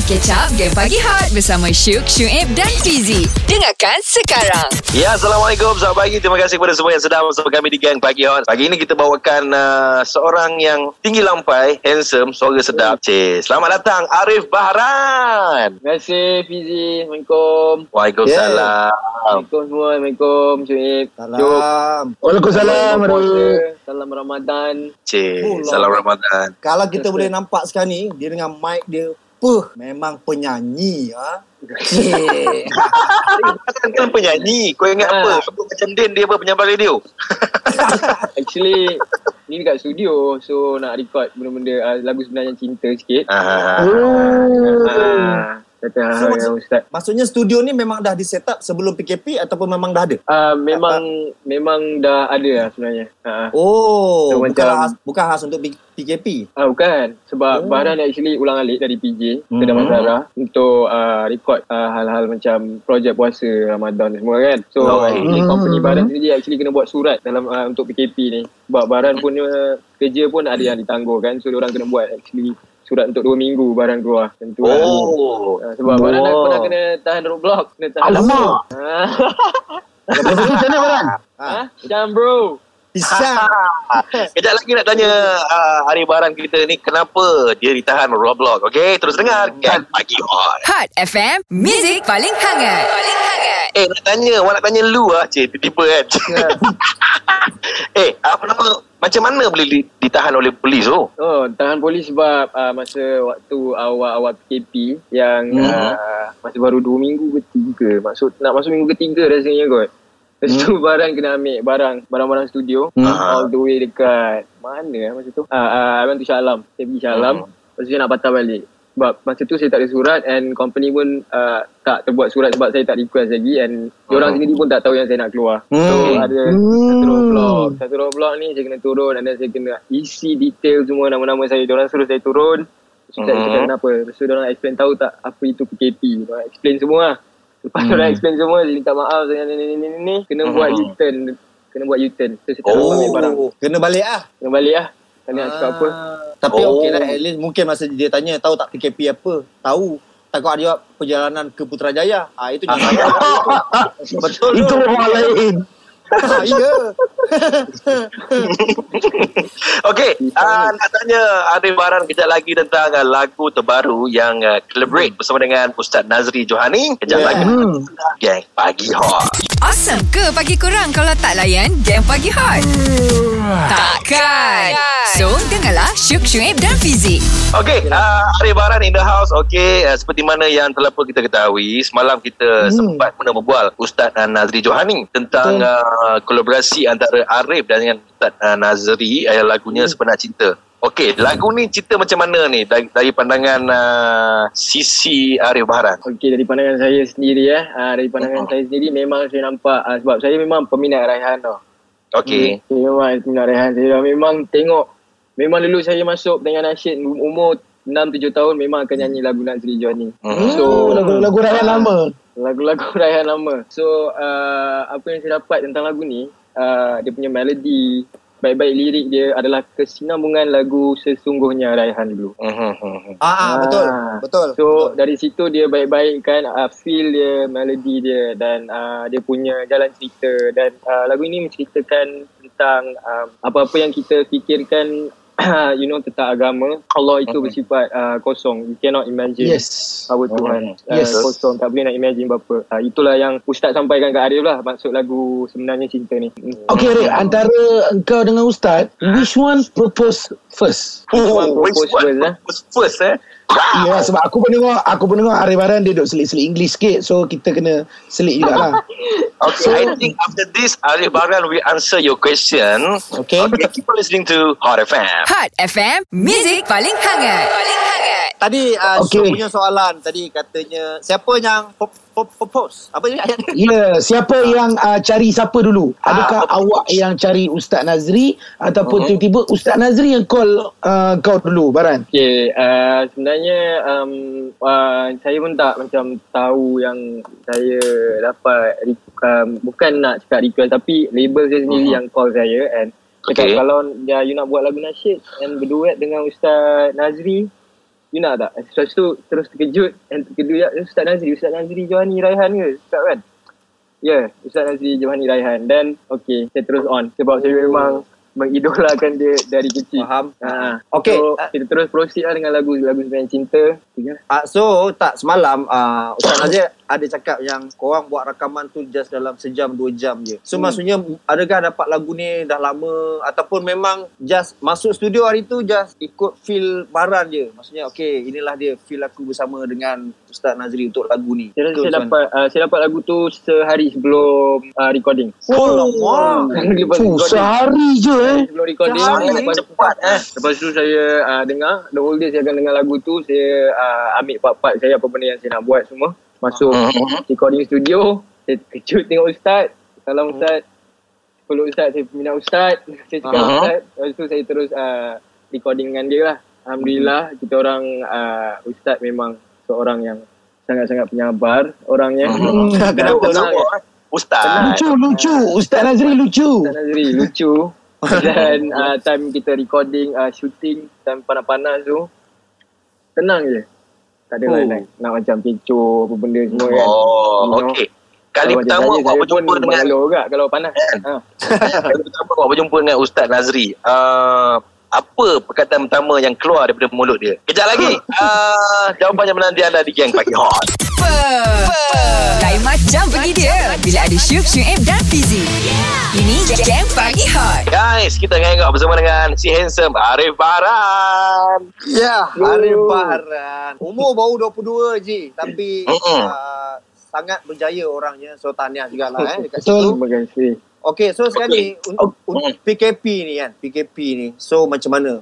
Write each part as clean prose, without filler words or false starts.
Stream Catch Up Gang Pagi Hot bersama Shuk, Shuib dan Fizie. Dengarkan sekarang. Ya, Assalamualaikum. Selamat pagi. Terima kasih kepada semua yang sedang bersama kami di Gang Pagi Hot. Pagi ini kita bawakan seorang yang tinggi lampai, handsome, suara sedap. Cik, selamat datang Ariff Bahran. Terima kasih Fizie. Assalamualaikum. Waalaikumsalam. Assalamualaikum semua. Assalamualaikum Shuib. Salam. Waalaikumsalam. Salam Ramadan. Cik, oh, salam Ramadan. Kalau kita boleh nampak sekarang ni, dia dengan mic dia memang penyanyi ah. Okey. Kan penyanyi. Kau ingat apa? Sebut macam dia apa penyambar radio. Actually ni dekat studio, so nak record benda-benda lagu Sebenarnya Cinta sikit. So, maksudnya studio ni memang dah disetup sebelum PKP ataupun memang dah ada? Memang dah ada lah sebenarnya. Oh, so, bukan khas untuk PKP? Bukan. Sebab Bahran actually ulang alik dari PJ ke Damansara untuk record hal-hal macam projek puasa Ramadan semua kan. So, company Bahran sendiri actually kena buat surat dalam untuk PKP ni. Sebab Bahran punya kerja pun ada yang ditangguhkan. So, diorang kena buat actually surat untuk 2 minggu Bahran keluar. Tentu sebab Bahran aku pernah kena tahan roadblock. Alamak. Lepas tu macam mana Bahran? Macam bro. Kejap lagi nak tanya hari Bahran kita ni kenapa dia ditahan roadblock. Okay, terus dengar Gang Pagi Hot. Hot FM, music paling hangat. Nak tanya lu lah cik. Tiba-tiba kan. Apa-apa macam mana boleh ditahan oleh polis tu? Oh, tahan polis sebab masa waktu awal-awal PKP yang masa baru 2 minggu ke 3. Maksud nak masuk minggu ketiga rasanya kot. Lepas tu Bahran kena ambil barang-barang studio all the way dekat mana masa tu? Abang tu Shah Alam. Saya pergi Shah Alam. Lepas tu saya nak patah balik. Sebab masa tu saya tak ada surat and company pun tak terbuat surat sebab saya tak request lagi and diorang sendiri pun tak tahu yang saya nak keluar. So ada satu roadblock ni saya kena turun and then saya kena isi detail semua nama-nama saya. Diorang suruh saya turun. Saya tak cakap kenapa. Lepas tu diorang explain tahu tak apa itu PKP. Diorang explain semua lah. Lepas diorang explain semua saya minta maaf saya ni. Kena buat U-turn. So saya tak ambil barang. Kena balik lah. Tak nak cakap apa. Tapi okey lah, at least mungkin masa dia tanya tahu tak PKP apa, tahu. Tak kau jawab perjalanan ke Putrajaya. Itu je. Betul. Itu orang lain. Ya. Okey, nak tanya Ariff Bahran kejap lagi tentang lagu terbaru yang collaborate bersama dengan Ustaz Nazrey Johani. Kejap lagi Gang Pagi Hot. Awesome ke pagi korang kalau tak layan Gang Pagi Hot? Takkan. So, dengarlah Syuk, Shuib dan Fizie. Okey, Ariff Bahran in the house. Okey, seperti mana yang telah pun kita ketahui, semalam kita sempat pernah berbual Ustaz Nazrey Johani tentang kolaborasi antara Ariff dan Ustaz Nazrey lagunya Sebenarnya Cinta. Okey, lagu ni cerita macam mana ni dari pandangan sisi Ariff Bahran? Okey, dari pandangan saya sendiri memang saya nampak sebab saya memang peminat Raihan tau. Okey. Saya memang peminat Raihan. Saya memang tengok dulu saya masuk dengan nasyid umur 6-7 tahun memang akan nyanyi lagu Nazrey Johani. So lagu Raihan lama. So apa yang saya dapat tentang lagu ni, dia punya melody, baik-baik lirik dia adalah kesinambungan lagu sesungguhnya Raihan dulu. Betul. So dari situ dia baik-baikkan feel dia, melody dia dan dia punya jalan cerita dan lagu ini menceritakan tentang apa-apa yang kita fikirkan tentang agama. Allah itu bersifat kosong. You cannot imagine our Tuhan. Kosong. Tak boleh nak imagine apa. Itulah yang Ustaz sampaikan kat Ariff lah. Maksud lagu Sebenarnya Cinta ni. Okay Ariff, antara engkau dengan Ustaz, which one propose first? Which one propose first? Ya, sebab aku pun dengar Ariff Bahran dia duk selit-selit English sikit, so kita kena selit jugalah. Okay, so, I think after this Ariff Bahran will answer your question. Okay, keep listening to Hot FM. Hot FM, music paling hangat. Tadi punya soalan tadi katanya siapa yang propose? Apa ni ayat ni? Ya, siapa yang cari siapa dulu? Adakah awak yang cari Ustaz Nazrey ataupun tiba-tiba Ustaz Nazrey yang call kau dulu Bahran? Okay, sebenarnya saya pun tak macam tahu yang saya dapat bukan nak cakap request tapi label saya sendiri yang call saya and cakap kalau you nak buat lagu nasyid and berduet dengan Ustaz Nazrey You nak tak? Lepas tu terus terkejut dan terkeduyak, Ustaz Nazrey Johani Raihan ke? Ustaz kan? Ya, yeah, Ustaz Nazrey Johani Raihan. Dan okay, saya terus on sebab saya memang mengidolakan dia dari kecil. Faham. Okay, so kita terus proceed lah dengan lagu Sebenarnya Cinta. So tak, semalam Ustaz Nazrey ada cakap yang korang buat rekaman tu just dalam sejam 2 jam je. So maksudnya adakah dapat lagu ni dah lama ataupun memang just masuk studio hari tu just ikut feel Bahran je? Maksudnya okay, inilah dia feel aku bersama dengan Ustaz Nazrey untuk lagu ni. Saya dapat lagu tu sehari sebelum recording. Oh, sehari je sebelum recording. Cepat. Lepas tu saya dengar the whole day, saya akan dengar lagu tu. Saya ambil part-part saya, apa benda yang saya nak buat semua. Masuk recording studio, saya terkejut tengok Ustaz. Salam Ustaz, peluk Ustaz, saya peminat Ustaz. Saya cakap Ustaz. Lepas tu saya terus recording dengan dia lah. Alhamdulillah, kita orang Ustaz memang seorang yang sangat-sangat penyabar orangnya. Kenapa Ustaz? Lucu. Ustaz Nazrey lucu. Dan time kita recording, shooting, time panas-panas tu, tenang je. Tak ada lain-lain. Nak macam kecoh, apa benda semua kan. Okay. Kali pertama awak berjumpa dengan... Kalau panas. Kali pertama awak berjumpa dengan Ustaz Nazrey. Apa perkataan pertama yang keluar daripada mulut dia? Kejap lagi. Jawapannya menanti anda di Gang Pagi Hot. Lain macam pergi dia bila ada Shuib dan Fizie. Ini Gang Pagi Hot. Guys, kita ngengok bersama dengan si handsome Ariff Bahran. Ya, Ariff Bahran. Umur baru 22 je. Tapi sangat berjaya orangnya. So, tahniah juga lah. Dekat situ. Terima kasih. Okay, so sekarang ni PKP ni kan, so macam mana?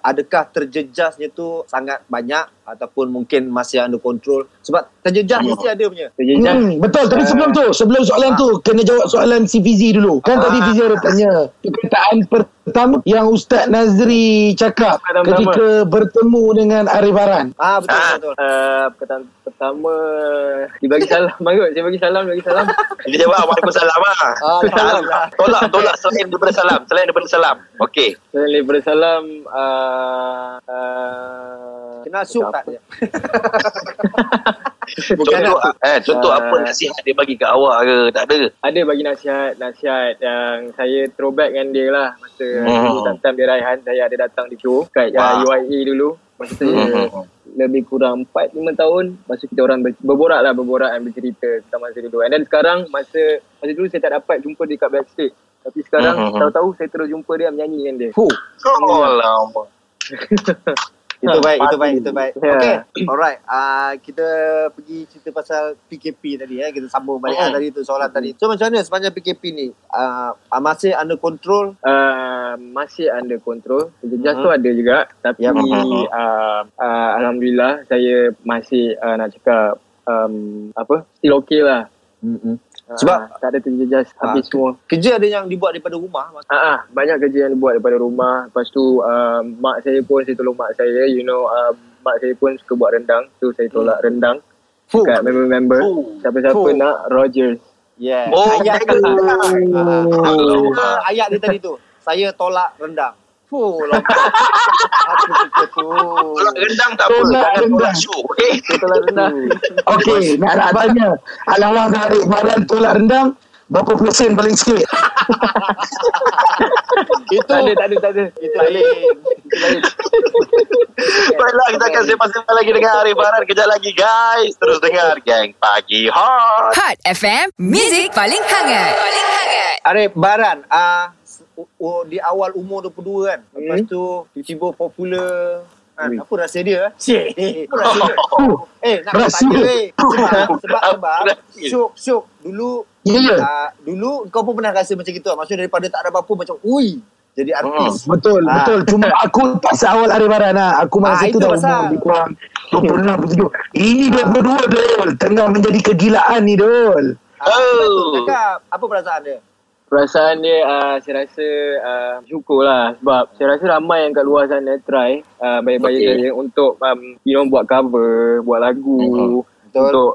Adakah terjejasnya tu sangat banyak ataupun mungkin masih under control? Sebab terjejas mesti ada punya. Betul, tapi sebelum soalan tu kena jawab soalan si Fizie dulu. Kan tadi Fizie ada tanya perkataan pertama yang Ustaz Nazrey cakap ketika bertemu dengan Ariff Bahran. Betul. Perkataan pertama dibagi salam kot. Saya bagi salam. Dia jawab waalaikumsalam. Tolak selain daripada salam. Okey. Selain daripada salam kena sup tak dia? Contoh apa nasihat dia bagi kat awak ke? Tak ada? Ada bagi nasihat yang saya throwback dengan dia lah. Masa datang di Raihan, saya ada datang di Shuk kat UIA dulu. Masa lebih kurang 4-5 tahun. Masa kita orang berborak bercerita tentang masa dulu. And then sekarang, masa dulu saya tak dapat jumpa dia kat backstage. Tapi sekarang tahu-tahu saya terus jumpa dia, menyanyi dengan dia. Allah. Itu baik. Okay. Alright. Kita pergi cerita pasal PKP tadi. Kita sambung balik tadi tu soalan tadi. So macam mana sepanjang PKP ni? Masih under control? Masih under control. Terjejas tu ada juga. Tapi Alhamdulillah saya masih nak cakap still okay lah. Sebab tak ada terjejas habis semua. Kerja ada yang dibuat daripada rumah. Banyak kerja yang dibuat daripada rumah. Lepas tu mak saya pun, saya tolong mak saya. You know, mak saya pun suka buat rendang. So saya tolak rendang dekat member-member. Siapa-siapa nak Rogers. Yeah. Ayat dia tadi tu, saya tolak rendang. Tolak rendang tak apa, jangan tolak Shuk. Tolak rendang. Okay, nak tanya, alang-alang Ariff Bahran tolak rendang berapa persen paling sikit? Itu tak ada. Itu lain. Baiklah, kita akan sembang lagi dengan Ariff Bahran kejap lagi, guys. Terus dengar Gang Pagi Hot. Hot FM, music paling hangat. Ariff Bahran, di awal umur 22 kan, lepas tu tiba-tiba popular. Apa rasa dia? Nak tanya sebab Shuk dulu. Dulu kau pun pernah rasa macam gitu lah. Maksudnya daripada tak ada apa-apa macam jadi artis. Betul. Cuma aku pasal awal Ariff Bahran aku masa tu dah umur lebih kurang 26, 27. Ini dia berdua Dol tengah menjadi kegilaan ni Dol. Apa perasaan dia? Perasaan dia, saya rasa syukur lah. Sebab saya rasa ramai yang kat luar sana try bayar-bayar saya untuk buat cover, buat lagu. untuk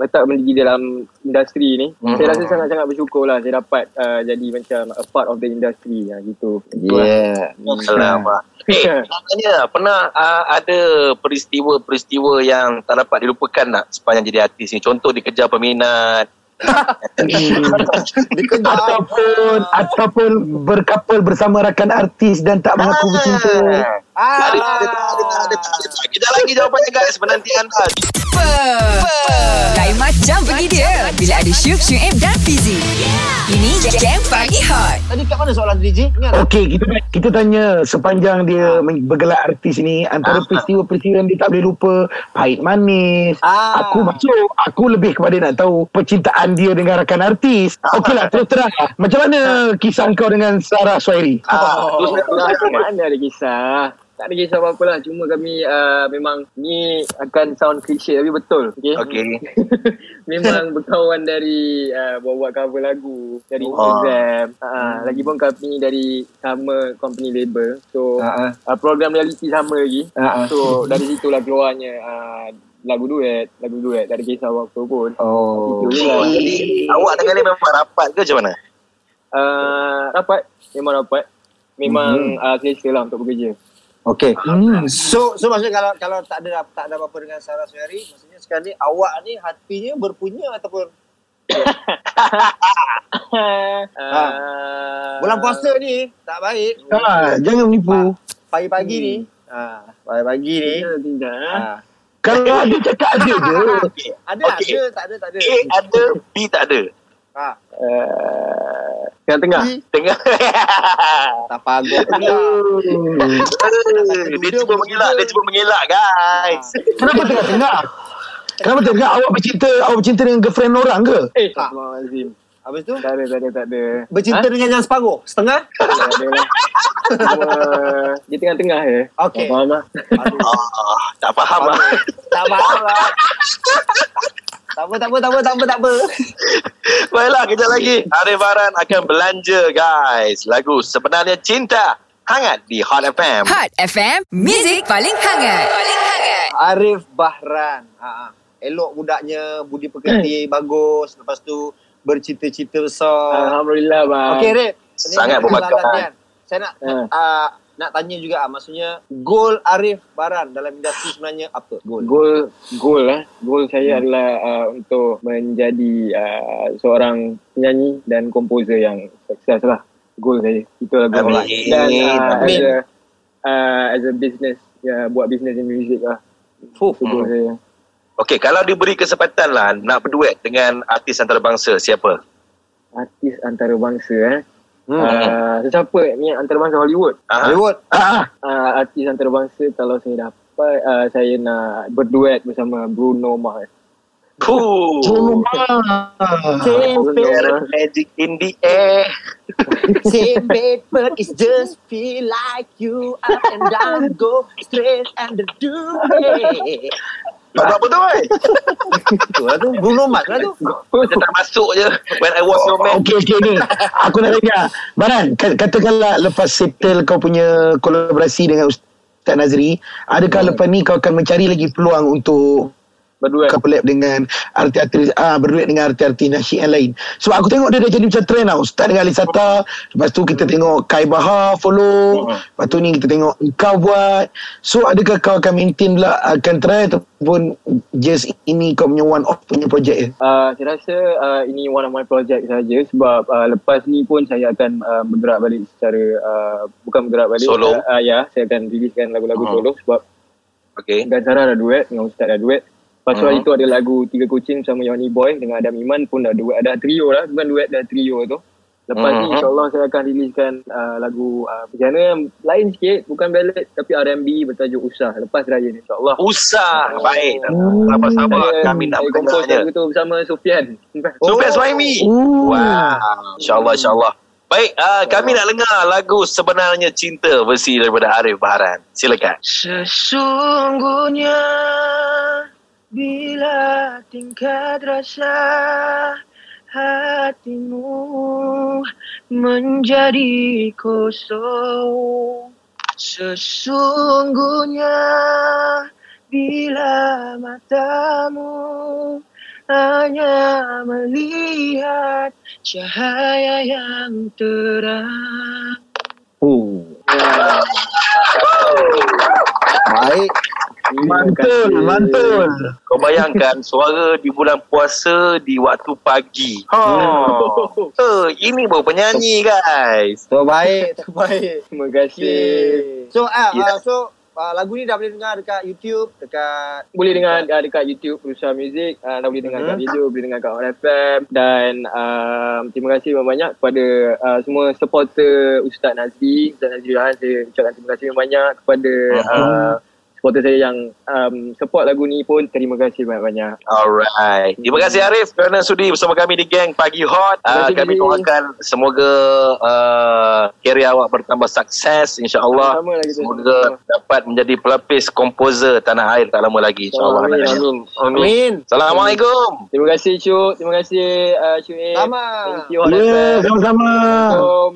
letak mendiri dalam industri ni. Saya rasa sangat-sangat bersyukur lah saya dapat jadi macam a part of the industry lah, gitu. Yeah. Selamat. Katanya pernah ada peristiwa-peristiwa yang tak dapat dilupakan tak sepanjang jadi artis ni? Contoh dikejar peminat ataupun berkapal bersama rakan artis dan tak mengaku bercinta. Kita lagi jawapannya guys, menanti anda. Lain macam pergi dia bila ada Shuk, Shuib dan Fizie. Ini Gang Pagi Hot. Tadi kat mana soalan DJ? Okey, kita tanya sepanjang dia bergelar artis ni, antara peristiwa-peristiwa yang dia tak boleh lupa, pahit manis. Aku lebih kepada nak tahu percintaan dia dengan rakan artis. Okeylah, terus terang, macam mana kisah kau dengan Sara Suhairi? Mana ada kisah? Tak ada kisah apa-apa lah. Cuma kami memang ni akan sound cliche tapi betul. Okay. Memang berkawan dari buat-buat cover lagu dari Instagram. Lagipun kami dari sama company label. So program reality sama lagi. So dari situlah keluarnya lagu duet. Tak ada kisah apa-apa pun. Jadi awak dengan dia memang rapat ke macam mana? Rapat. Memang selesa lah untuk bekerja. Okay. So maksudnya kalau tak ada apa-apa dengan Sarah Suhairi, maksudnya sekarang ni awak ni hatinya berpunya ataupun bulan puasa ni tak baik. Jangan menipu. Pagi-pagi ni. Pagi-pagi ni. Tidak. Kalau ada cakap ada je. Okay. Ada tak ada. A ada, B tak ada. Tengah-tengah. Tak pagar tengah. Dia cuba mengelak guys. Kenapa tengah-tengah? Awak bercinta dengan girlfriend orang ke? Astagfirullahalazim. Habis tu? Tak ada. Bercinta dengan yang separuh? Setengah? Tak ada. Dia tengah-tengah je. Okay. Tak faham lah. Tak apa. Baiklah, kejap lagi Ariff Bahran akan belanja guys. Lagu Sebenarnya Cinta hangat di Hot FM. Hot FM, music paling hangat. Ariff Bahran. Elok budaknya, budi pekerti bagus. Lepas tu bercita-cita besar. Alhamdulillah bang. Okey Ariff, sangat berbakat. Saya nak nak tanya juga maksudnya goal Ariff Bahran dalam industri sebenarnya apa? Goal. Goal saya adalah untuk menjadi seorang penyanyi dan komposer yang sukses lah. Goal saya. Itulah goal. Dan as a business, buat business in music lah. Itu goal saya. Okay, kalau diberi kesempatan lah nak berduet dengan artis antarabangsa, siapa? Artis antarabangsa sesiapa ni antarabangsa Hollywood. Artis antarabangsa kalau saya dapat saya nak berduet bersama Bruno Mars. Bruno Mars. Magic in the air. Same paper is just feel like you up and down go straight under the way. Apa tu oi? Itulah tu Bruno Mars lah tu. Macam tak masuk je. When I was your man. Okay ni. Aku nak tanya Bahran, katakanlah lepas settle kau punya kolaborasi dengan Ustaz Nazrey, adakah lepas ni kau akan mencari lagi peluang untuk berduet dengan artis-artis nasyid yang lain? Sebab aku tengok dia dah jadi macam trend tau. Start dengan Alisata, lepas tu kita tengok Kai Bahar follow, lepas tu ni kita tengok kau buat. So adakah kau akan maintain pula, akan try ataupun just ini kau punya one off punya project je? Saya rasa ini one of my project saja. Sebab lepas ni pun saya akan bergerak balik secara solo. Saya akan riliskan lagu-lagu solo sebab dan Sarah dah duet dengan Ustaz dah duet. Lepas itu ada lagu Tiga Kucing sama Yoni Boy dengan Adam Iman pun dah duet. Ada trio lah. Bukan duet, dah trio tu. Lepas ni insyaAllah saya akan riliskan lagu genre lain sikit. Bukan ballad tapi R&B bertajuk Usah. Lepas raya ni insyaAllah. Usah. Baik. Sabar-sabar kami nak berkompos lagu tu bersama Sufian Suhaimi. Wow. InsyaAllah. Baik, kami nak dengar lagu Sebenarnya Cinta versi daripada Ariff Bahran. Silakan. Sesungguhnya bila tingkat rasa hatimu menjadi kosong, sesungguhnya Bila matamu hanya melihat cahaya yang terang. Yeah. Baik. Mantul. Kau bayangkan suara di bulan puasa di waktu pagi. Ini baru penyanyi guys. Terbaik. Terima kasih. So lagu ni dah boleh dengar dekat YouTube, dekat YouTube Rusa Music, dah boleh dengar kat video, boleh dengar kat Hot FM dan terima kasih banyak kepada semua supporter Ustaz Nazrey Johani. Saya ucapkan terima kasih banyak kepada supporter saya yang support lagu ni pun terima kasih banyak-banyak. Alright. Terima kasih Ariff kerana sudi bersama kami di Gang Pagi Hot. Kami doakan semoga karya awak bertambah sukses insya-Allah. Semoga dapat menjadi pelapis komposer tanah air tak lama lagi insya-Allah. Amin. Assalamualaikum. Terima kasih Shuk. Terima kasih Shuib. Sama.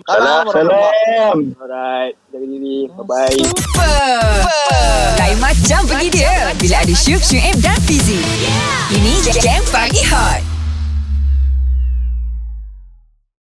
Salam. Alright. Jaga diri. Bye-bye. Super. Macam pergi dia bila ada Shuib dan Fizie. Ini Gang Pagi Hot.